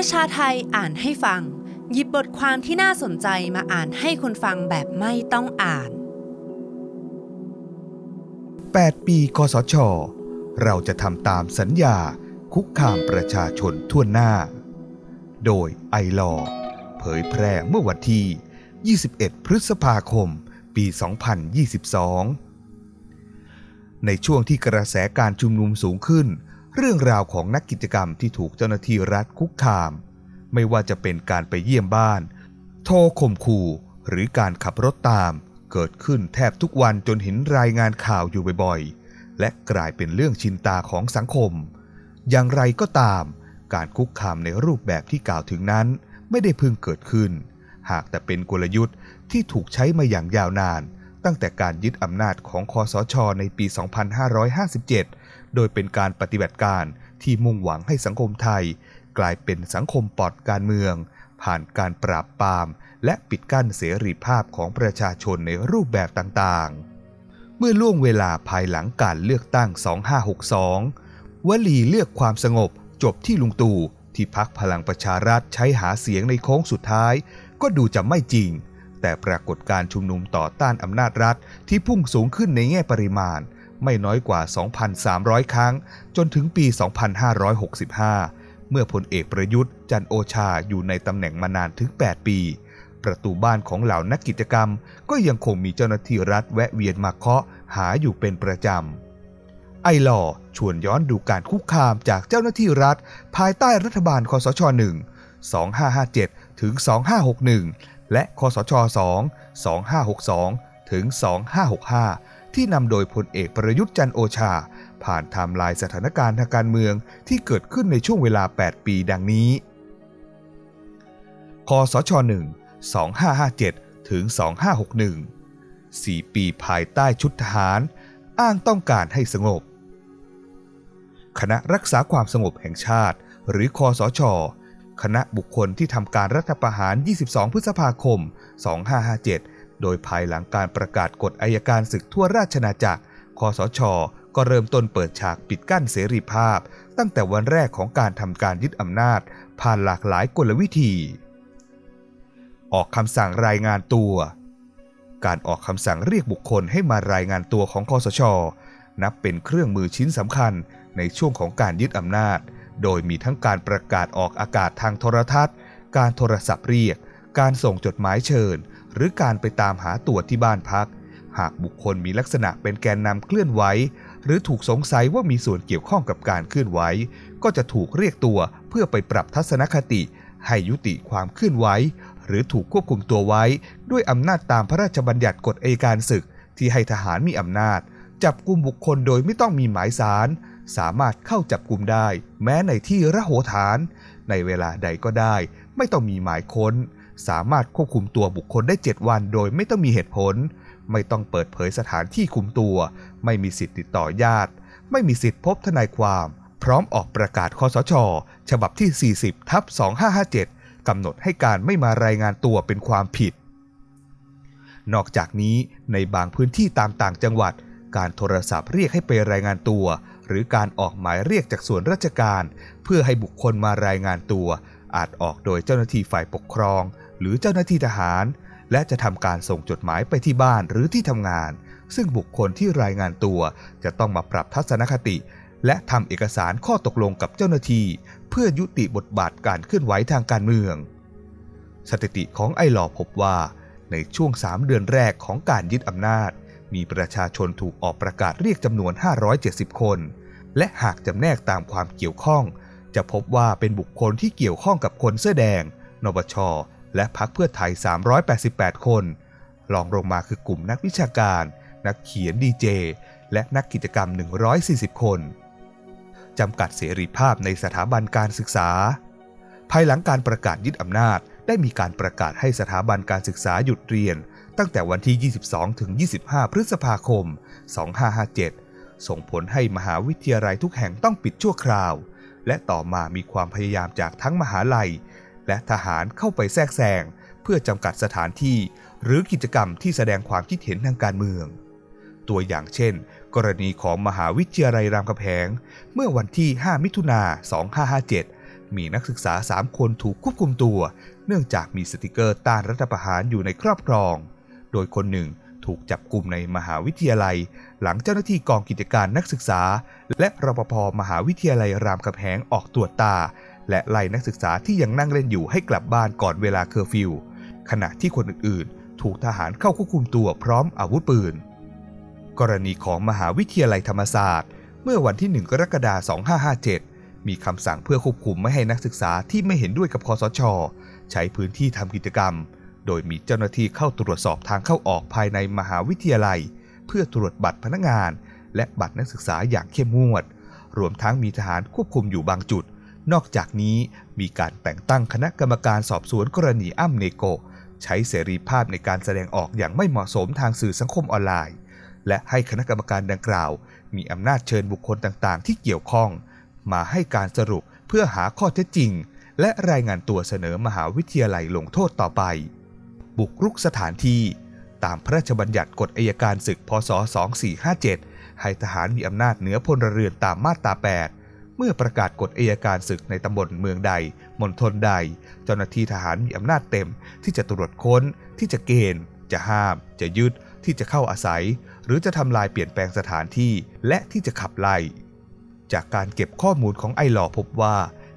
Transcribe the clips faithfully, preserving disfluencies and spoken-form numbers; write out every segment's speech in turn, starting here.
ประชาไทยอ่านให้ฟังหยิบบทความที่น่าสนใจมาอ่านให้คนฟังแบบไม่ต้องอ่านแปดปีคสช.เราจะทำตามสัญญาคุกคามประชาชนทั่วหน้าโดยไอลอเผยแพร่เมื่อวันที่ยี่สิบเอ็ดพฤษภาคมปีสองพันยี่สิบสองในช่วงที่กระแสการชุมนุมสูงขึ้นเรื่องราวของนักกิจกรรมที่ถูกเจ้าหน้าที่รัฐคุกคามไม่ว่าจะเป็นการไปเยี่ยมบ้านโทรข่มขู่หรือการขับรถตามเกิดขึ้นแทบทุกวันจนเห็นรายงานข่าวอยู่บ่อยๆและกลายเป็นเรื่องชินตาของสังคมอย่างไรก็ตามการคุกคามในรูปแบบที่กล่าวถึงนั้นไม่ได้เพิ่งเกิดขึ้นหากแต่เป็นกลยุทธ์ที่ถูกใช้มาอย่างยาวนานตั้งแต่การยึดอำนาจของคสช.ในปีสองพันห้าร้อยห้าสิบเจ็ดโดยเป็นการปฏิบัติการที่มุ่งหวังให้สังคมไทยกลายเป็นสังคมปลอดการเมืองผ่านการปราบปรามและปิดกั้นเสรีภาพของประชาชนในรูปแบบต่างๆเมื่อล่วงเวลาภายหลังการเลือกตั้งสองห้าหกสองวลีเลือกความสงบจบที่ลุงตู่ที่พรรคพลังประชารัฐใช้หาเสียงในโค้งสุดท้ายก็ดูจะไม่จริงแต่ปรากฏการชุมนุมต่อต้านอำนาจรัฐที่พุ่งสูงขึ้นในแง่ปริมาณไม่น้อยกว่า สองพันสามร้อย ครั้งจนถึงปีสองพันห้าร้อยหกสิบห้าเมื่อพลเอกประยุทธ์จันทร์โอชาอยู่ในตำแหน่งมานานถึงแปดปีประตูบ้านของเหล่านักกิจกรรมก็ยังคงมีเจ้าหน้าที่รัฐแวะเวียนมาเคาะหาอยู่เป็นประจำไอลอชวนย้อนดูการคุกคามจากเจ้าหน้าที่รัฐภายใต้รัฐบาลคสชหนึ่ง สองพันห้าร้อยห้าสิบเจ็ดถึงสองพันห้าร้อยหกสิบเอ็ดและคสชสอง สองพันห้าร้อยหกสิบสองถึงสองพันห้าร้อยหกสิบห้าที่นำโดยพลเอกประยุทธ์จันทร์โอชาผ่านไทม์ไลน์สถานการณ์ทางการเมืองที่เกิดขึ้นในช่วงเวลาแปดปีดังนี้คสชหนึ่งสองพันห้าร้อยห้าสิบเจ็ดถึงสองพันห้าร้อยหกสิบเอ็ด สี่ปีภายใต้ชุดทหารอ้างต้องการให้สงบคณะรักษาความสงบแห่งชาติหรือคสชคณะบุคคลที่ทำการรัฐประหารยี่สิบสองพฤษภาคมสองพันห้าร้อยห้าสิบเจ็ดโดยภายหลังการประกาศกฎอัยการศึกทั่วราชอาณาจักรคสชก็เริ่มต้นเปิดฉากปิดกั้นเสรีภาพตั้งแต่วันแรกของการทำการยึดอำนาจผ่านหลากหลายกลวิธีออกคำสั่งรายงานตัวการออกคำสั่งเรียกบุคคลให้มารายงานตัวของคสชนับเป็นเครื่องมือชิ้นสำคัญในช่วงของการยึดอำนาจโดยมีทั้งการประกาศออกอากาศทางโทรทัศน์การโทรศัพท์เรียกการส่งจดหมายเชิญหรือการไปตามหาตัวที่บ้านพักหากบุคคลมีลักษณะเป็นแกนนำเคลื่อนไหวหรือถูกสงสัยว่ามีส่วนเกี่ยวข้องกับการเคลื่อนไหวก็จะถูกเรียกตัวเพื่อไปปรับทัศนคติให้ยุติความเคลื่อนไหวหรือถูกควบคุมตัวไว้ด้วยอำนาจตามพระราชบัญญัติกฎอัยการศึกที่ให้ทหารมีอำนาจจับกุมบุคคลโดยไม่ต้องมีหมายศาลสามารถเข้าจับกุมได้แม้ในที่ระโหฐานในเวลาใดก็ได้ไม่ต้องมีหมายค้นสามารถควบคุมตัวบุคคลได้เจ็ดวันโดยไม่ต้องมีเหตุผลไม่ต้องเปิดเผยสถานที่คุมตัวไม่มีสิทธิติดต่อญาติไม่มีสิทธิพบทนายความพร้อมออกประกาศคสช.ฉบับที่ สี่สิบทับสองพันห้าร้อยห้าสิบเจ็ดกำหนดให้การไม่มารายงานตัวเป็นความผิดนอกจากนี้ในบางพื้นที่ตามต่างจังหวัดการโทรศัพท์เรียกให้ไปรายงานตัวหรือการออกหมายเรียกจากส่วนราชการเพื่อให้บุคคลมารายงานตัวอาจออกโดยเจ้าหน้าที่ฝ่ายปกครองหรือเจ้าหน้าที่ทหารและจะทำการส่งจดหมายไปที่บ้านหรือที่ทำงานซึ่งบุคคลที่รายงานตัวจะต้องมาปรับทัศนคติและทำเอกสารข้อตกลงกับเจ้าหน้าที่เพื่อยุติบทบาทการเคลื่อนไหวทางการเมืองสถิติของไอลอพบว่าในช่วงสามเดือนแรกของการยึดอำนาจมีประชาชนถูกออกประกาศเรียกจำนวนห้าร้อยเจ็ดสิบคนและหากจำแนกตามความเกี่ยวข้องจะพบว่าเป็นบุคคลที่เกี่ยวข้องกับคนเสื้อแดงนปชและพรรคเพื่อไทยสามร้อยแปดสิบแปดคนรองลงมาคือกลุ่มนักวิชาการนักเขียนดีเจและนักกิจกรรมหนึ่งร้อยสี่สิบคนจำกัดเสรีภาพในสถาบันการศึกษาภายหลังการประกาศยึดอำนาจได้มีการประกาศให้สถาบันการศึกษาหยุดเรียนตั้งแต่วันที่ยี่สิบสองถึงยี่สิบห้าพฤษภาคมสองพันห้าร้อยห้าสิบเจ็ดส่งผลให้มหาวิทยาลัยทุกแห่งต้องปิดชั่วคราวและต่อมามีความพยายามจากทั้งมหาลัยและทหารเข้าไปแทรกแซงเพื่อจำกัดสถานที่หรือกิจกรรมที่แสดงความคิดเห็นทางการเมืองตัวอย่างเช่นกรณีของมหาวิทยาลัยรามคำแหงเมื่อวันที่ห้ามิถุนายนสองพันห้าร้อยห้าสิบเจ็ด มีนักศึกษาสามคนถูกควบคุมตัวเนื่องจากมีสติกเกอร์ต้านรัฐประหารอยู่ในครอบครองโดยคนหนึ่งถูกจับกุมในมหาวิทยาลัยหลังเจ้าหน้าที่กองกิจการนักศึกษาและรปภมหาวิทยาลัยรามคำแหงออกตรวจตาและไล่นักศึกษาที่ยังนั่งเล่นอยู่ให้กลับบ้านก่อนเวลาเคอร์ฟิวขณะที่คนอื่นๆถูกทหารเข้าควบคุมตัวพร้อมอาวุธปืนกรณีของมหาวิทยาลัยธรรมศาสตร์เมื่อวันที่หนึ่งกรกฎาคมสองพันห้าร้อยห้าสิบเจ็ดมีคำสั่งเพื่อควบคุมไม่ให้นักศึกษาที่ไม่เห็นด้วยกับคสช.ใช้พื้นที่ทำกิจกรรมโดยมีเจ้าหน้าที่เข้าตรวจสอบทางเข้าออกภายในมหาวิทยาลัยเพื่อตรวจบัตรพนักงานและบัตรนักศึกษาอย่างเข้มงวดรวมทั้งมีทหารควบคุมอยู่บางจุดนอกจากนี้มีการแต่งตั้งคณะกรรมการสอบสวนกรณีอ้ำเนโกะใช้เสรีภาพในการแสดงออกอย่างไม่เหมาะสมทางสื่อสังคมออนไลน์และให้คณะกรรมการดังกล่าวมีอำนาจเชิญบุคคลต่างๆที่เกี่ยวข้องมาให้การสรุปเพื่อหาข้อเท็จจริงและรายงานตัวเสนอมหาวิทยาลัยลงโทษต่อไปบุกรุกสถานที่ตามพระราชบัญญัติกฎอัยการศึกพ.ศ. สองพันสี่ร้อยห้าสิบเจ็ดให้ทหารมีอำนาจเหนือพลเรือนตามมาตราแปดเมื่อประกาศกฎอัยการศึกในตำบลเมืองใดมณฑลใดเจ้าหน้าที่ทหารมีอำนาจเต็มที่จะตรวจค้นที่จะเกณฑ์จะห้ามจะยึดที่จะเข้าอาศัยหรือจะทำลายเปลี่ยนแปลงสถานที่และที่จะขับไล่จากการเก็บข้อมูลของไอลอพบว่า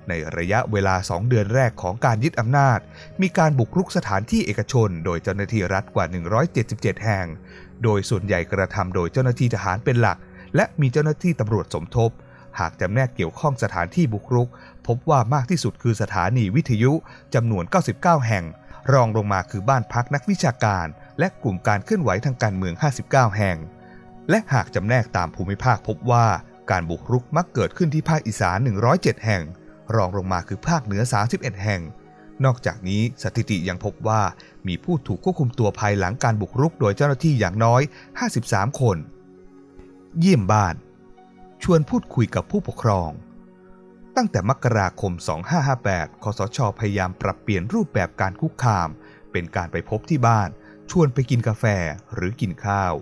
ในระยะเวลาสองเดือนแรกของการยึดอำนาจมีการบุกรุกสถานที่เอกชนโดยเจ้าหน้าที่รัฐกว่าหนึ่งร้อยเจ็ดสิบเจ็ดแห่งโดยส่วนใหญ่กระทำโดยเจ้าหน้าที่ทหารเป็นหลักและมีเจ้าหน้าที่ตำรวจสมทบหากจำแนกเกี่ยวข้องสถานที่บุกรุกพบว่ามากที่สุดคือสถานีวิทยุจำนวนเก้าสิบเก้าแห่งรองลงมาคือบ้านพักนักวิชาการและกลุ่มการเคลื่อนไหวทางการเมืองห้าสิบเก้าแห่งและหากจำแนกตามภูมิภาคพบว่าการบุกรุกมักเกิดขึ้นที่ภาคอีสานหนึ่งร้อยเจ็ดแห่งรองลงมาคือภาคเหนือสามสิบเอ็ดแห่งนอกจากนี้สถิติยังพบว่ามีผู้ถูกควบคุมตัวภายหลังการบุกรุกโดยเจ้าหน้าที่อย่างน้อยห้าสิบสามคนเยี่ยมบ้านชวนพูดคุยกับผู้ปกครองตั้งแต่มกราคมสองพันห้าร้อยห้าสิบแปดคสช.พยายามปรับเปลี่ยนรูปแบบการคุกคามเป็นการไปพบที่บ้านชวนไปกินกาแฟหรือกินข้าว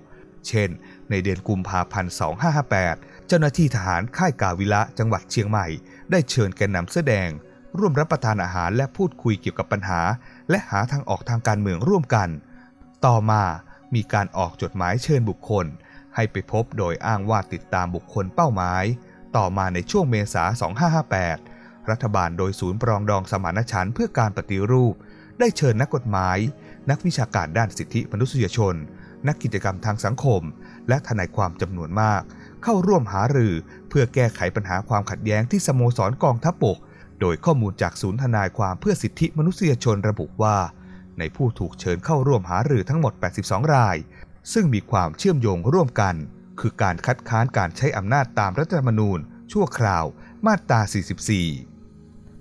เช่นในเดือนกุมภาพันธ์สองพันห้าร้อยห้าสิบแปดเจ้าหน้าที่ทหารค่ายกาวิละจังหวัดเชียงใหม่ได้เชิญแกนนำเสื้อแดงร่วมรับประทานอาหารและพูดคุยเกี่ยวกับปัญหาและหาทางออกทางการเมืองร่วมกันต่อมามีการออกจดหมายเชิญบุคคลให้ไปพบโดยอ้างว่าติดตามบุคคลเป้าหมายต่อมาในช่วงเมษายนสองพันห้าร้อยห้าสิบแปดรัฐบาลโดยศูนย์ปรองดองสมานฉันท์เพื่อการปฏิรูปได้เชิญนักกฎหมายนักวิชาการด้านสิทธิมนุษยชนนักกิจกรรมทางสังคมและทนายความจำนวนมากเข้าร่วมหารือเพื่อแก้ไขปัญหาความขัดแย้งที่สโมสรกองทัพบกโดยข้อมูลจากศูนย์ทนายความเพื่อสิทธิมนุษยชนระบุว่าในผู้ถูกเชิญเข้าร่วมหารือทั้งหมดแปดสิบสองรายซึ่งมีความเชื่อมโยงร่วมกันคือการคัดค้านการใช้อำนาจตามรัฐธรรมนูญชั่วคราวมาตราสี่สิบสี่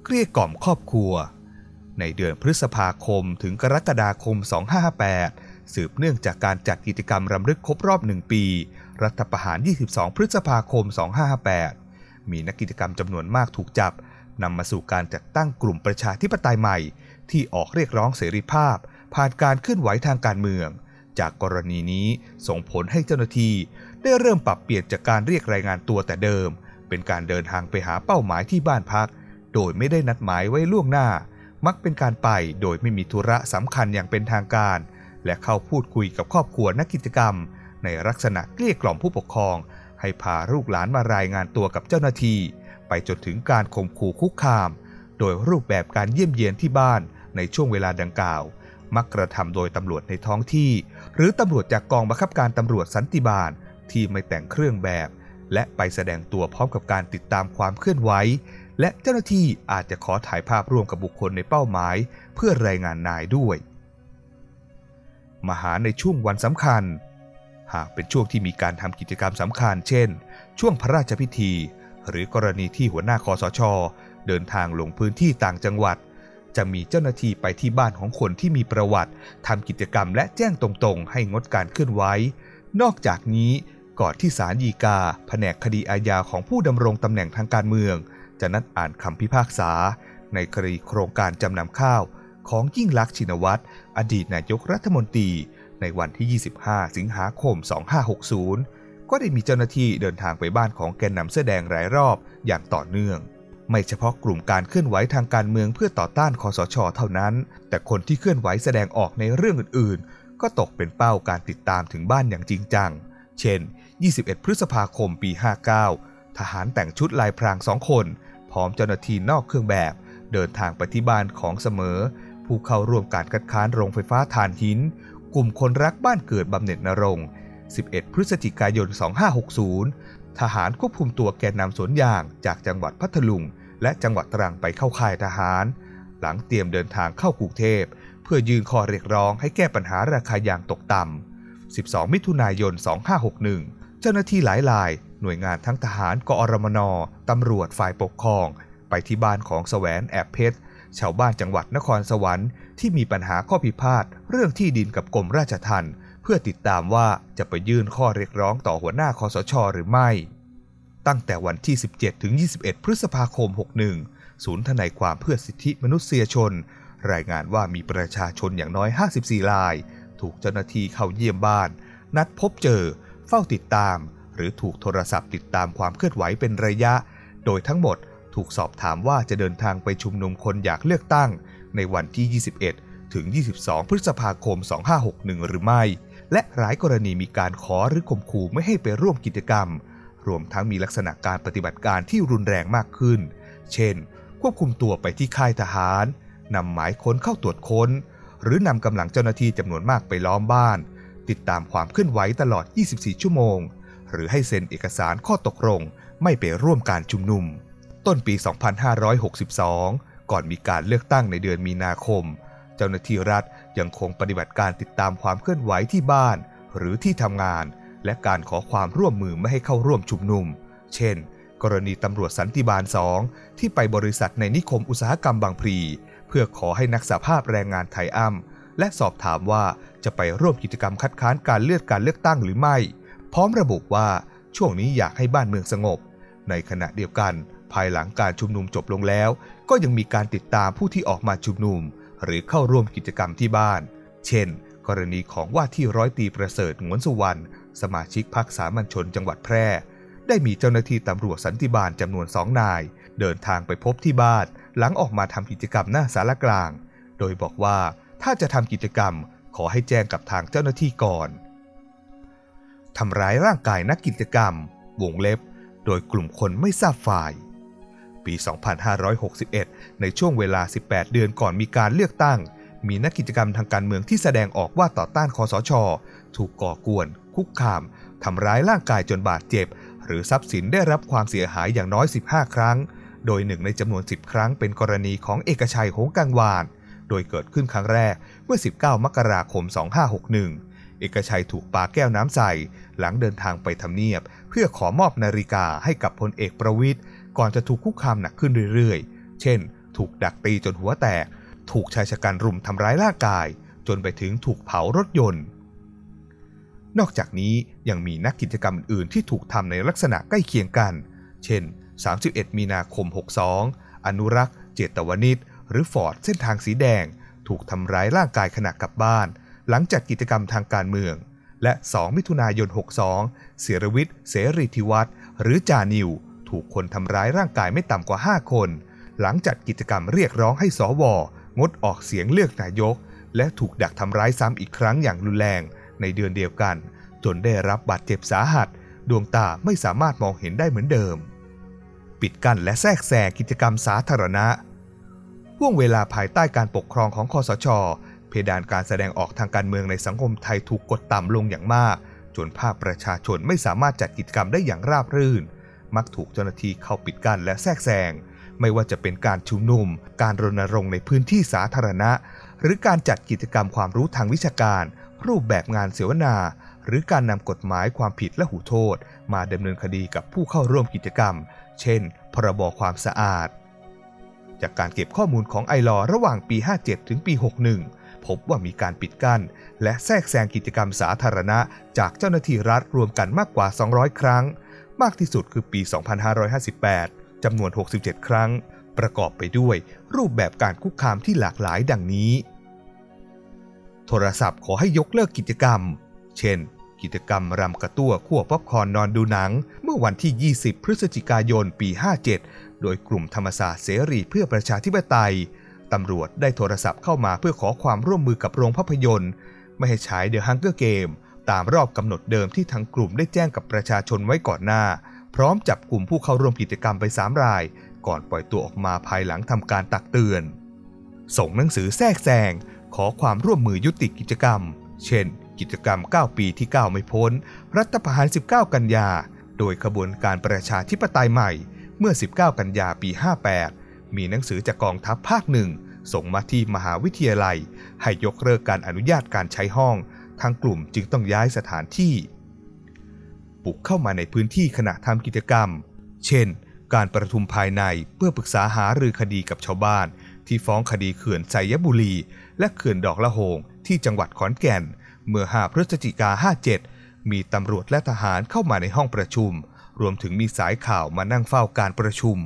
เกลี้ยกล่อมครอบครัวในเดือนพฤษภาคมถึงกรกฎาคมสองพันห้าร้อยห้าสิบแปดสืบเนื่องจากการจัดกิจกรรมรำลึกครบรอบหนึ่งปีรัฐประหารยี่สิบสองพฤษภาคมสองพันห้าร้อยห้าสิบแปดมีนักกิจกรรมจำนวนมากถูกจับนำมาสู่การจัดตั้งกลุ่มประชาธิปไตยใหม่ที่ออกเรียกร้องเสรีภาพผ่านการเคลื่อนไหวทางการเมืองจากกรณีนี้ส่งผลให้เจ้าหน้าที่ได้เริ่มปรับเปลี่ยนจากการเรียกรายงานตัวแต่เดิมเป็นการเดินทางไปหาเป้าหมายที่บ้านพักโดยไม่ได้นัดหมายไว้ล่วงหน้ามักเป็นการไปโดยไม่มีธุระสำคัญอย่างเป็นทางการและเข้าพูดคุยกับครอบครัวนักกิจกรรมในลักษณะเกลี้ยกล่อมผู้ปกครองให้พาลูกหลานมารายงานตัวกับเจ้าหน้าที่ไปจนถึงการข่มขู่คุกคามโดยรูปแบบการเยี่ยมเยียนที่บ้านในช่วงเวลาดังกล่าวมักกระทำโดยตำรวจในท้องที่หรือตำรวจจากกองบังคับการตำรวจสันติบาลที่ไม่แต่งเครื่องแบบและไปแสดงตัวพร้อมกับการติดตามความเคลื่อนไหวและเจ้าหน้าที่อาจจะขอถ่ายภาพร่วมกับบุคคลในเป้าหมายเพื่อรายงานนายด้วยมาหาในช่วงวันสำคัญหากเป็นช่วงที่มีการทำกิจกรรมสำคัญเช่นช่วงพระราชพิธีหรือกรณีที่หัวหน้าคสช.เดินทางลงพื้นที่ต่างจังหวัดจะมีเจ้าหน้าที่ไปที่บ้านของคนที่มีประวัติทำกิจกรรมและแจ้งตรงๆให้งดการเคลื่อนไหวนอกจากนี้ก่อนที่ศาลฎีกาแผนกคดีอาญาของผู้ดำรงตำแหน่งทางการเมืองจะนัดอ่านคำพิพากษาในคดีโครงการจำนำข้าวของยิ่งลักษณ์ชินวัตรอดีตนายกรัฐมนตรีในวันที่ยี่สิบห้าสิงหาคมสองพันห้าร้อยหกสิบก็ได้มีเจ้าหน้าที่เดินทางไปบ้านของแกนนำเสื้อแดงหลายรอบอย่างต่อเนื่อง ไม่เฉพาะกลุ่มการเคลื่อนไหวทางการเมืองเพื่อต่อต้านคสช.เท่านั้นแต่คนที่เคลื่อนไหวแสดงออกในเรื่องอื่นๆก็ตกเป็นเป้าการติดตามถึงบ้านอย่างจริงจังเช่นยี่สิบเอ็ดพฤษภาคมปีห้าเก้าทหารแต่งชุดลายพรางสองคนพร้อมเจ้าหน้าที่นอกเครื่องแบบเดินทางไปที่บ้านของเสมอผู้เข้าร่วมการคัดค้านโรงไฟฟ้าถ่านหินกลุ่มคนรักบ้านเกิดบำเหน็จนรงค์สิบเอ็ดพฤศจิกายนสองห้าหกศูนย์ทหารควบคุมตัวแกนนำสวนยางจากจังหวัดพัทลุงและจังหวัดตรังไปเข้าค่ายทหารหลังเตรียมเดินทางเข้ากรุงเทพเพื่อยื่นข้อเรียกร้องให้แก้ปัญหาราคายางตกต่ำสิบสองมิถุนายนสองห้าหกหนึ่งเจ้าหน้าที่หลายรายหน่วยงานทั้งทหารกอรมนตำรวจฝ่ายปกครองไปที่บ้านของแสวงแอบเพชรชาวบ้านจังหวัดนครสวรรค์ที่มีปัญหาข้อพิพาทเรื่องที่ดินกับกรมราชทัณฑ์เพื่อติดตามว่าจะไปยื่นข้อเรียกร้องต่อหัวหน้าคสช.หรือไม่ตั้งแต่วันที่สิบเจ็ดถึงยี่สิบเอ็ดพฤษภาคมหกสิบเอ็ดศูนย์ทนายความเพื่อสิทธิมนุษยชนรายงานว่ามีประชาชนอย่างน้อยห้าสิบสี่รายถูกเจ้าหน้าที่เข้าเยี่ยมบ้านนัดพบเจอเฝ้าติดตามหรือถูกโทรศัพท์ติดตามความเคลื่อนไหวเป็นระยะโดยทั้งหมดถูกสอบถามว่าจะเดินทางไปชุมนุมคนอยากเลือกตั้งในวันที่ยี่สิบเอ็ดถึงยี่สิบสองพฤษภาคมสองห้าหกหนึ่งหรือไม่และหลายกรณีมีการขอหรือข่มขู่ไม่ให้ไปร่วมกิจกรรมรวมทั้งมีลักษณะการปฏิบัติการที่รุนแรงมากขึ้นเช่นควบคุมตัวไปที่ค่ายทหารนำหมายค้นเข้าตรวจค้นหรือนำกำลังเจ้าหน้าที่จำนวนมากไปล้อมบ้านติดตามความเคลื่อนไหวตลอดยี่สิบสี่ชั่วโมงหรือให้เซ็นเอกสารข้อตกลงไม่ไปร่วมการชุมนุมต้นปีสองพันห้าร้อยหกสิบสองก่อนมีการเลือกตั้งในเดือนมีนาคมเจ้าหน้าที่รัฐยังคงปฏิบัติการติดตามความเคลื่อนไหวที่บ้านหรือที่ทำงานและการขอความร่วมมือไม่ให้เข้าร่วมชุมนุมเช่นกรณีตำรวจสันติบาลสองที่ไปบริษัทในนิคมอุตสาหกรรมบางพลีเพื่อขอให้นักสหภาพแรงงานไทยอ้ำและสอบถามว่าจะไปร่วมกิจกรรมคัดค้านการเลื่อนการเลือกตั้งหรือไม่พร้อมระบุว่าช่วงนี้อยากให้บ้านเมืองสงบในขณะเดียวกันภายหลังการชุมนุมจบลงแล้วก็ยังมีการติดตามผู้ที่ออกมาชุมนุมหรือเข้าร่วมกิจกรรมที่บ้านเช่นกรณีของว่าที่ร้อยตรีประเสริฐงวนสุวรรณสมาชิกพรรคสามัญชนจังหวัดแพร่ได้มีเจ้าหน้าที่ตำรวจสันติบาลจำนวนสองนายเดินทางไปพบที่บ้านหลังออกมาทำกิจกรรมหน้าศาลากลางโดยบอกว่าถ้าจะทำกิจกรรมขอให้แจ้งกับทางเจ้าหน้าที่ก่อนทำร้ายร่างกายนักกิจกรรมวงเล็บโดยกลุ่มคนไม่ทราบฝ่ายปีสองพันห้าร้อยหกสิบเอ็ดในช่วงเวลาสิบแปดเดือนก่อนมีการเลือกตั้งมีนักกิจกรรมทางการเมืองที่แสดงออกว่าต่อต้านคสช.ถูกก่อกวนคุกคามทำร้ายร่างกายจนบาดเจ็บหรือทรัพย์สินได้รับความเสียหายอย่างน้อยสิบห้าครั้งโดยหนึ่งในจำนวนสิบครั้งเป็นกรณีของเอกชัยหงส์กังวานโดยเกิดขึ้นครั้งแรกเมื่อสิบเก้ามกราคมสองห้าหกหนึ่งเอกชัยถูกปาแก้วน้ำใส่หลังเดินทางไปทำเนียบเพื่อขอมอบนาฬิกาให้กับพลเอกประวิตรก่อนจะถูกคุกคามหนักขึ้นเรื่อยๆเช่นถูกดักตีจนหัวแตกถูกชายชะกันรุมทำร้ายร่างกายจนไปถึงถูกเผารถยนต์นอกจากนี้ยังมีนักกิจกรรมอื่นที่ถูกทำในลักษณะใกล้เคียงกันเช่นสามสิบเอ็ดมีนาคมหกสิบสองอนุรักษ์เจตวนิชหรือฟอร์ดเส้นทางสีแดงถูกทำร้ายร่างกายขณะกลับบ้านหลังจากกิจกรรมทางการเมืองและสองมิถุนายนหกสิบสองศิรวิทย์เสรีธิวัฒน์หรือจานิวถูกคนทำร้ายร่างกายไม่ต่ำกว่าห้าคนหลังจากกิจกรรมเรียกร้องให้สว.งดออกเสียงเลือกนายกและถูกดักทำร้ายซ้ำอีกครั้งอย่างรุนแรงในเดือนเดียวกันจนได้รับบาดเจ็บสาหัสดวงตาไม่สามารถมองเห็นได้เหมือนเดิมปิดกั้นและแทรกแซงกิจกรรมสาธารณะช่วงเวลาภายใต้การปกครองของคสช.เพดานการแสดงออกทางการเมืองในสังคมไทยถูกกดต่ำลงอย่างมากจนภาคประชาชนไม่สามารถจัดกิจกรรมได้อย่างราบรื่นมักถูกเจ้าหน้าที่เข้าปิดกั้นและแทรกแซงไม่ว่าจะเป็นการชุมนุมการรณรงค์ในพื้นที่สาธารณะหรือการจัดกิจกรรมความรู้ทางวิชาการรูปแบบงานเสวนาหรือการนำกฎหมายความผิดและหูโทษมาดำเนินคดีกับผู้เข้าร่วมกิจกรรมเช่นพรบความสะอาดจากการเก็บข้อมูลของไอลอระหว่างปีห้าเจ็ดถึงปีหกสิบเอ็ดพบว่ามีการปิดกั้นและแทรกแซงกิจกรรมสาธารณะจากเจ้าหน้าที่รัฐรวมกันมากกว่าสองร้อยครั้งมากที่สุดคือปีสองพันห้าร้อยห้าสิบแปดจำนวนหกสิบเจ็ดครั้งประกอบไปด้วยรูปแบบการคุกคามที่หลากหลายดังนี้โทรศัพท์ขอให้ยกเลิกกิจกรรมเช่นกิจกรรมรำกระตั้วคั่วป๊อปคอร์นนอนดูหนังเมื่อวันที่ยี่สิบพฤศจิกายนปีห้าเจ็ด โดยกลุ่มธรรมศาสตร์เสรีเพื่อประชาธิปไตยตำรวจได้โทรศัพท์เข้ามาเพื่อขอความร่วมมือกับโรงภาพยนตร์ไม่ให้ฉาย The Hunger Game ตามรอบกำหนดเดิมที่ทางกลุ่มได้แจ้งกับประชาชนไว้ก่อนหน้าพร้อมจับกลุ่มผู้เข้าร่วมกิจกรรมไปสามรายก่อนปล่อยตัวออกมาภายหลังทำการตักเตือนส่งหนังสือแทรกแซงขอความร่วมมือยุติกิจกรรมเช่นกิจกรรมเก้าปีที่เก้าไม่พ้นรัฐประหารสิบเก้ากันยาโดยขบวนการประชาธิปไตยใหม่เมื่อสิบเก้ากันยาปีห้าแปดมีหนังสือจากกองทัพภาคหนึ่งส่งมาที่มหาวิทยาลัยให้ยกเลิกการอนุญาตการใช้ห้องทางกลุ่มจึงต้องย้ายสถานที่บุกเข้ามาในพื้นที่ขณะทำกิจกรรมเช่นการประชุมภายในเพื่อปรึกษาหารือคดีกับชาวบ้านที่ฟ้องคดีเขื่อนไสยบุรีและเขื่อนดอกละโหงที่จังหวัดขอนแก่นเมื่อห้าพฤศจิกายนห้าเจ็ดมีตำรวจและทหารเข้ามาในห้องประชุมรวมถึงมีสายข่าวมานั่งเฝ้าการประชุม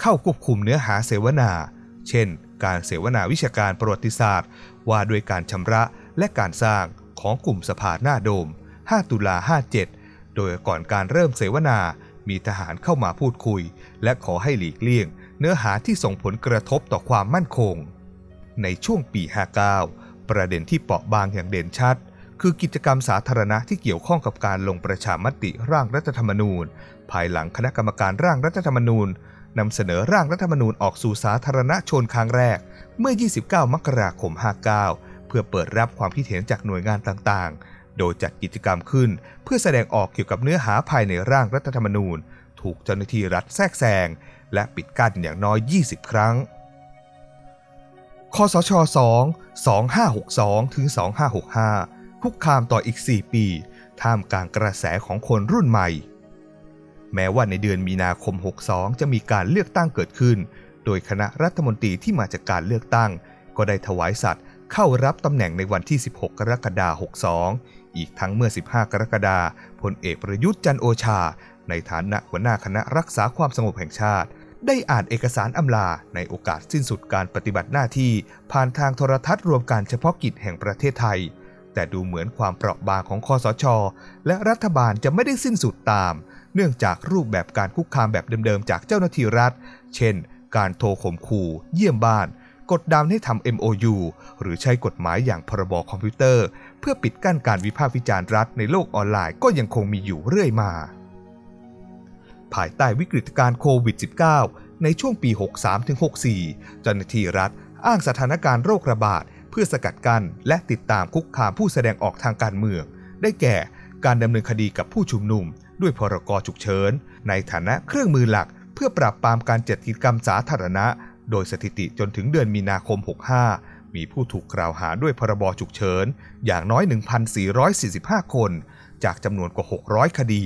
เข้าควบคุมเนื้อหาเสวนาเช่นการเสวนาวิชาการประวัติศาสตร์ว่าด้วยการชำระและการสร้างของกลุ่มสภาหน้าโดมห้าตุลาห้าเจ็ดโดยก่อนการเริ่มเสวนามีทหารเข้ามาพูดคุยและขอให้หลีกเลี่ยงเนื้อหาที่ส่งผลกระทบต่อความมั่นคงในช่วงปีห้าเก้าประเด็นที่เปราะบางอย่างเด่นชัดคือกิจกรรมสาธารณะที่เกี่ยวข้องกับการลงประชามติร่างรัฐธรรมนูญภายหลังคณะกรรมการร่างรัฐธรรมนูญนำเสนอร่างรัฐธรรมนูญออกสู่สาธารณชนครั้งแรกเมื่อยี่สิบเก้ามกราคมห้าเก้าเพื่อเปิดรับความคิดเห็นจากหน่วยงานต่างๆโดยจัดกิจกรรมขึ้นเพื่อแสดงออกเกี่ยวกับเนื้อหาภายในร่างรัฐธรรมนูญถูกเจ้าหน้าที่รัฐแทรกแซงและปิดกั้นอย่างน้อยยี่สิบครั้งคสชสอง สองห้าหกสองถึงสองห้าหกห้าคุกคามต่ออีกสี่ปีท่ามกลางกระแสของคนรุ่นใหม่แม้ว่าในเดือนมีนาคมหกสองจะมีการเลือกตั้งเกิดขึ้นโดยคณะรัฐมนตรีที่มาจากการเลือกตั้งก็ได้ถวายสัตย์เข้ารับตำแหน่งในวันที่สิบหกกรกฎาคมหกสองอีกทั้งเมื่อสิบห้ากรกฎาคมพลเอกประยุทธ์จันทร์โอชาในฐานะหัวหน้าคณะรักษาความสงบแห่งชาติได้อ่านเอกสารอำลาในโอกาสสิ้นสุดการปฏิบัติหน้าที่ผ่านทางโทรทัศน์รวมการเฉพาะกิจแห่งประเทศไทยแต่ดูเหมือนความเปราะบางของคสช.และรัฐบาลจะไม่ได้สิ้นสุดตามเนื่องจากรูปแบบการคุกคามแบบเดิมๆจากเจ้าหน้าที่รัฐเช่นการโทรข่มขู่เยี่ยมบ้านกดดันให้ทำ เอ็ม โอ ยู หรือใช้กฎหมายอย่างพรบคอมพิวเตอร์เพื่อปิดกั้นการวิพากษ์วิจารณ์รัฐในโลกออนไลน์ก็ยังคงมีอยู่เรื่อยมาภายใต้วิกฤตการณ์โควิด สิบเก้า ในช่วงปี หกสามถึงหกสี่ เจ้าหน้าที่รัฐอ้างสถานการณ์โรคระบาดเพื่อสกัดกั้นและติดตามคุกคามผู้แสดงออกทางการเมืองได้แก่การดำเนินคดีกับผู้ชุมนุมด้วยพรกฉุกเฉินในฐานะเครื่องมือหลักเพื่อปราบปรามการจัดกิจกรรมสาธารณะโดยสถิติจนถึงเดือนมีนาคม หกห้า มีผู้ถูกกล่าวหาด้วยพรบฉุกเฉินอย่างน้อย หนึ่งพันสี่ร้อยสี่สิบห้าคนจากจำนวนกว่าหกร้อยคดี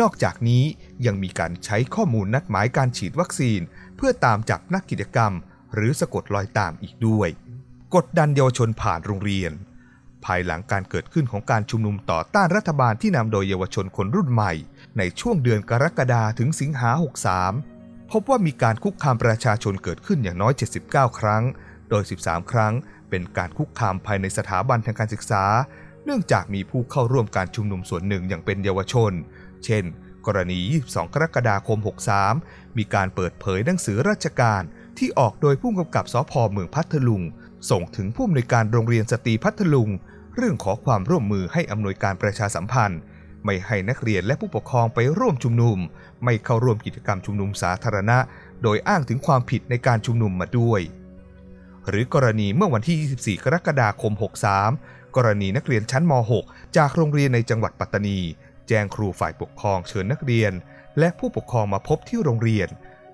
นอกจากนี้ยังมีการใช้ข้อมูลนัดหมายการฉีดวัคซีนเพื่อตามจับนักกิจกรรมหรือสะกดรอยตามอีกด้วยกดดันเยาวชนผ่านโรงเรียนภายหลังการเกิดขึ้นของการชุมนุมต่อต้านรัฐบาลที่นำโดยเยาวชนคนรุ่นใหม่ในช่วงเดือนกรกฎาคมถึงสิงหาคมหกสามพบว่ามีการคุกคามประชาชนเกิดขึ้นอย่างน้อยเจ็ดสิบเก้าครั้งโดยสิบสามครั้งเป็นการคุกคามภายในสถาบันทางการศึกษาเนื่องจากมีผู้เข้าร่วมการชุมนุมส่วนหนึ่งอย่างเป็นเยาวชนเช่นกรณียี่สิบสองกรกฎาคมหกสามมีการเปิดเผยหนังสือราชการที่ออกโดยผู้กำกับสภ.เมืองพัทลุงส่งถึงผู้อำนวยการโรงเรียนสตรีพัทลุงเรื่องขอความร่วมมือให้อำนวยการประชาสัมพันธ์ไม่ให้นักเรียนและผู้ปกครองไปร่วมชุมนุมไม่เข้าร่วมกิจกรรมชุมนุมสาธารณะโดยอ้างถึงความผิดในการชุมนุมมาด้วยหรือกรณีเมื่อวันที่ยี่สิบสี่กรกฎาคมหกสามกรณีนักเรียนชั้นม.หก จากโรงเรียนในจังหวัดปัตตานีแจ้งครูฝ่ายปกครองเชิญนักเรียนและผู้ปกครองมาพบที่โรงเรียน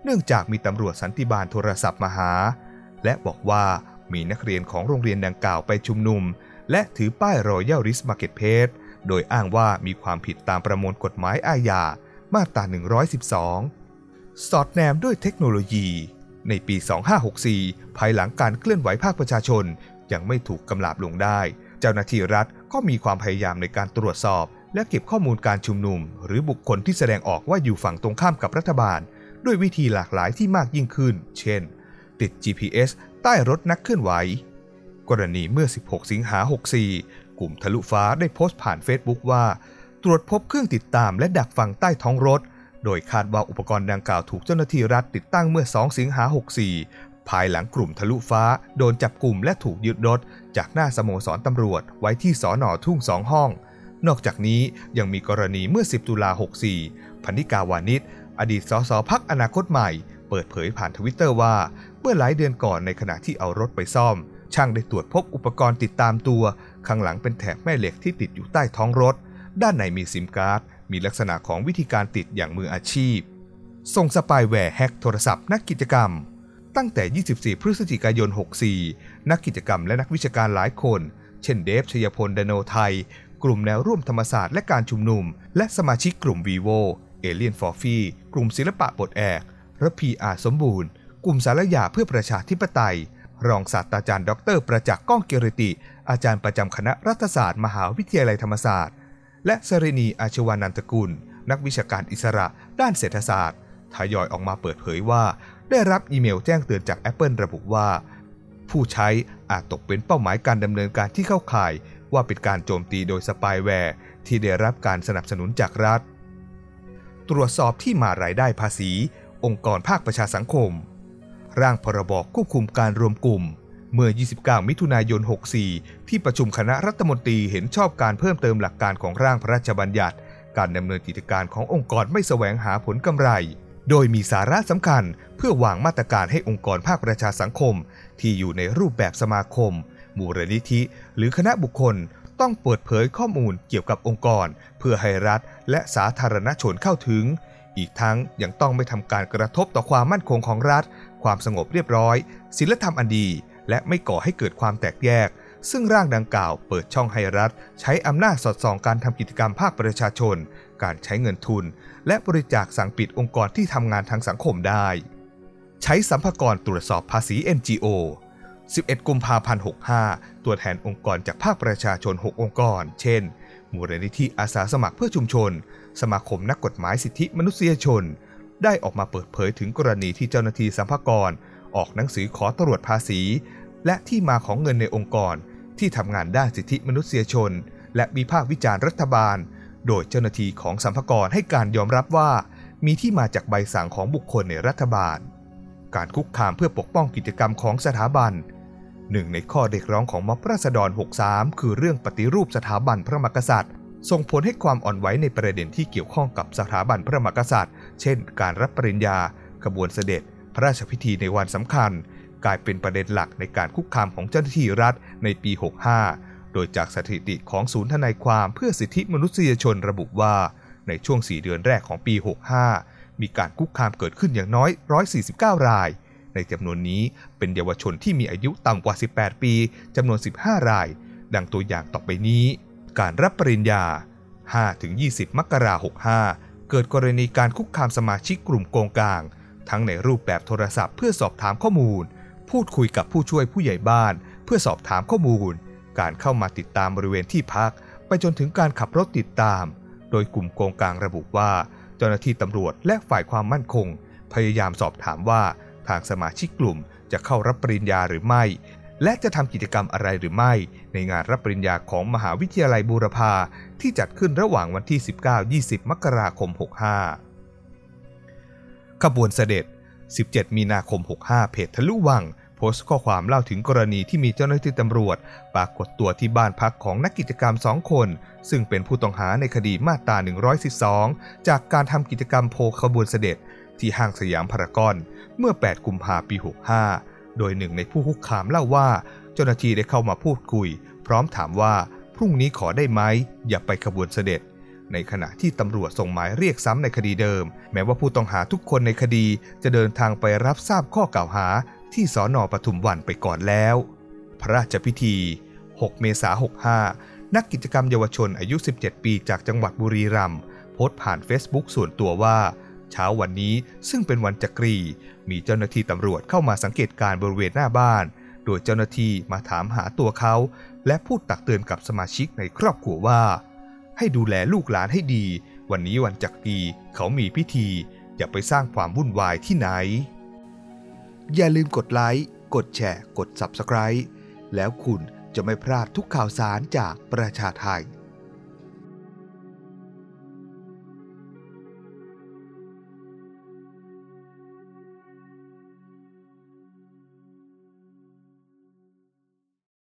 เนื่องจากมีตำรวจสันติบาลโทรศัพท์มาหาและบอกว่ามีนักเรียนของโรงเรียนดังกล่าวไปชุมนุมและถือป้าย Royal Risk Marketplace โดยอ้างว่ามีความผิดตามประมวลกฎหมายอาญามาตราหนึ่งร้อยสิบสองสอดแนมด้วยเทคโนโลยีในปีสองห้าหกสี่ภายหลังการเคลื่อนไหวภาคประชาชนยังไม่ถูกกำราบลงได้เจ้าหน้าที่รัฐก็มีความพยายามในการตรวจสอบและเก็บข้อมูลการชุมนุมหรือบุคคลที่แสดงออกว่าอยู่ฝั่งตรงข้ามกับรัฐบาลด้วยวิธีหลากหลายที่มากยิ่งขึ้นเช่นติด จี พี เอส ใต้รถนักเคลื่อนไหวกรณีเมื่อสิบหกสิงหาคมหกสี่กลุ่มทะลุฟ้าได้โพสต์ผ่านเฟซบุ๊กว่าตรวจพบเครื่องติดตามและดักฟังใต้ท้องรถ โดยคาดว่าอุปกรณ์ดังกล่าวถูกเจ้าหน้าที่รัฐติดตั้งเมื่อสองสิงหาคมหกสี่ภายหลังกลุ่มทะลุฟ้าโดนจับกุมและถูกยึดรถจากหน้าสโมสรตำรวจไว้ที่สน.ทุ่งสองห้องนอกจากนี้ยังมีกรณีเมื่อสิบตุลาคมหกสี่พรรณิกาวานิชอดีตสสพรรคอนาคตใหม่เปิดเผยผ่านทวิตเตอร์ว่าเมื่อหลายเดือนก่อนในขณะที่เอารถไปซ่อมช่างได้ตรวจพบอุปกรณ์ติดตามตัวข้างหลังเป็นแถบแม่เหล็กที่ติดอยู่ใต้ท้องรถด้านในมีซิมการ์ดมีลักษณะของวิธีการติดอย่างมืออาชีพส่งสปายแวร์แฮกโทรศัพท์นักกิจกรรมตั้งแต่ยี่สิบสี่พฤศจิกายนหกสี่นักกิจกรรมและนักวิชาการหลายคนเช่นเดฟ ชัยพล ดโนไทยกลุ่มแนวร่วมธรรมศาสตร์และการชุมนุมและสมาชิกกลุ่ม Vivo Alien for Free กลุ่มศิลปะบทแอกระพีอาสมบูรณ์กลุ่มสารยาเพื่อประชาธิปไตยรองศาสตราจารย์ดร.ประจักษ์ ก้องกิรติอาจารย์ประจำคณะรัฐศาสตร์มหาวิทยาลัยธรรมศาสตร์และสรินีอาชวานันทกุลนักวิชาการอิสระด้านเศรษฐศาสตร์ทยอยออกมาเปิดเผยว่าได้รับอีเมลแจ้งเตือนจาก Apple ระบุว่าผู้ใช้อาจตกเป็นเป้าหมายการดำเนินการที่เข้าข่ายว่าเป็นการโจมตีโดยสปายแวร์ที่ได้รับการสนับสนุนจากรัฐตรวจสอบที่มารายได้ภาษีองค์กรภาคประชาสังคมร่างพรบควบคุมการรวมกลุ่มเมื่อยี่สิบเก้ามิถุนายนหกสี่ที่ประชุมคณะรัฐมนตรีเห็นชอบการเพิ่มเติมหลักการของร่างพระราชบัญญัติการดำเนินกิจการขององค์กรไม่แสวงหาผลกำไรโดยมีสาระสำคัญเพื่อวางมาตรการให้องค์กรภาคประชาสังคมที่อยู่ในรูปแบบสมาคมมูลนิธิหรือคณะบุคคลต้องเปิดเผยข้อมูลเกี่ยวกับองค์กรเพื่อให้รัฐและสาธารณชนเข้าถึงอีกทั้งยังต้องไม่ทำการกระทบต่อความมั่นคงของรัฐความสงบเรียบร้อยศีลธรรมอันดีและไม่ก่อให้เกิดความแตกแยกซึ่งร่างดังกล่าวเปิดช่องให้รัฐใช้อำนาจสอดส่องการทำกิจกรรมภาคประชาชนการใช้เงินทุนและบริจาคสั่งปิดองค์กรที่ทำงานทางสังคมได้ใช้สรรพากรตรวจสอบภาษี เอ็น จี โอ สิบเอ็ดกุมภาพันธ์หกห้าตัวแทนองค์กรจากภาคประชาชนหกองค์กรเช่นมูลนิธิอาสาสมัครเพื่อชุมชนสมาคมนักกฎหมายสิทธิมนุษยชนได้ออกมาเปิดเผยถึงกรณีที่เจ้าหน้าที่สรรพากรออกหนังสือขอตรวจภาษีและที่มาของเงินในองค์กรที่ทำงานด้านสิทธิมนุษยชนและวิพากษ์วิจารณ์รัฐบาลโดยเจ้าหน้าที่ของสรรพากรให้การยอมรับว่ามีที่มาจากใบสั่งของบุคคลในรัฐบาลการคุกคามเพื่อปกป้องกิจกรรมของสถาบันหนึ่งในข้อเรียกร้องของม็อบราษฎรหกสามคือเรื่องปฏิรูปสถาบันพระมหากษัตริย์ส่งผลให้ความอ่อนไหวในประเด็นที่เกี่ยวข้องกับสถาบันพระมหากษัตริย์เช่นการรับปริญญาขบวนเสด็จพระราชพิธีในวันสำคัญกลายเป็นประเด็นหลักในการคุกคามของเจ้าหน้าที่รัฐในปีหกห้าโดยจากสถิติของศูนย์ทนายความเพื่อสิทธิมนุษยชนระบุว่าในช่วงสี่เดือนแรกของปีหกห้ามีการคุกคามเกิดขึ้นอย่างน้อยหนึ่งร้อยสี่สิบเก้ารายในจำนวนนี้เป็นเยาวชนที่มีอายุต่ำกว่าสิบแปดปีจำนวนสิบห้ารายดังตัวอย่างต่อไปนี้การรับปริญญา ห้าถึงยี่สิบมกราคมหกห้าเกิดกรณีการคุกคามสมาชิกกลุ่มโกงกลางทั้งในรูปแบบโทรศัพท์เพื่อสอบถามข้อมูลพูดคุยกับผู้ช่วยผู้ใหญ่บ้านเพื่อสอบถามข้อมูลการเข้ามาติดตามบริเวณที่พักไปจนถึงการขับรถติดตามโดยกลุ่มโกงกลางระบุว่าเจ้าหน้าที่ตำรวจและฝ่ายความมั่นคงพยายามสอบถามว่าทางสมาชิกกลุ่มจะเข้ารับปริญญาหรือไม่และจะทำกิจกรรมอะไรหรือไม่ในงานรับปริญญาของมหาวิทยาลัยบูรพาที่จัดขึ้นระหว่างวันที่สิบเก้าถึงยี่สิบมกราคมหกห้าขบวนเสด็จสิบเจ็ดมีนาคมหกห้าเพจทะลุวังโพสต์ข้อความเล่าถึงกรณีที่มีเจ้าหน้าที่ตำรวจปรากฏตัวที่บ้านพักของนักกิจกรรมสองคนซึ่งเป็นผู้ต้องหาในคดีมาตราหนึ่งร้อยสิบสองจากการทำกิจกรรมโพขบวนเสด็จที่ห้างสยามพารากอนเมื่อแปดกุมภาพันธ์ปีหกห้าโดยหนึ่งในผู้คุกคามเล่าว่าเจ้าหน้าที่ได้เข้ามาพูดคุยพร้อมถามว่าพรุ่งนี้ขอได้ไหมอย่าไปขบวนเสด็จในขณะที่ตำรวจส่งหมายเรียกซ้ำในคดีเดิมแม้ว่าผู้ต้องหาทุกคนในคดีจะเดินทางไปรับทราบข้อกล่าวหาที่สน.ปทุมวันไปก่อนแล้วพระราชพิธีหกเมษายนหกห้านักกิจกรรมเยาวชนอายุสิบเจ็ดปีจากจังหวัดบุรีรัมย์โพสต์ผ่าน Facebook ส่วนตัวว่าเช้าวันนี้ซึ่งเป็นวันจักรีมีเจ้าหน้าที่ตำรวจเข้ามาสังเกตการบริเวณหน้าบ้านโดยเจ้าหน้าที่มาถามหาตัวเขาและพูดตักเตือนกับสมาชิกในครอบครัวว่าให้ดูแลลูกหลานให้ดีวันนี้วันจักรีเขามีพิธีอย่าไปสร้างความวุ่นวายที่ไหนอย่าลืมกดไลค์กดแชร์กด Subscribe แล้วคุณจะไม่พลาดทุกข่าวสารจากประชาไทย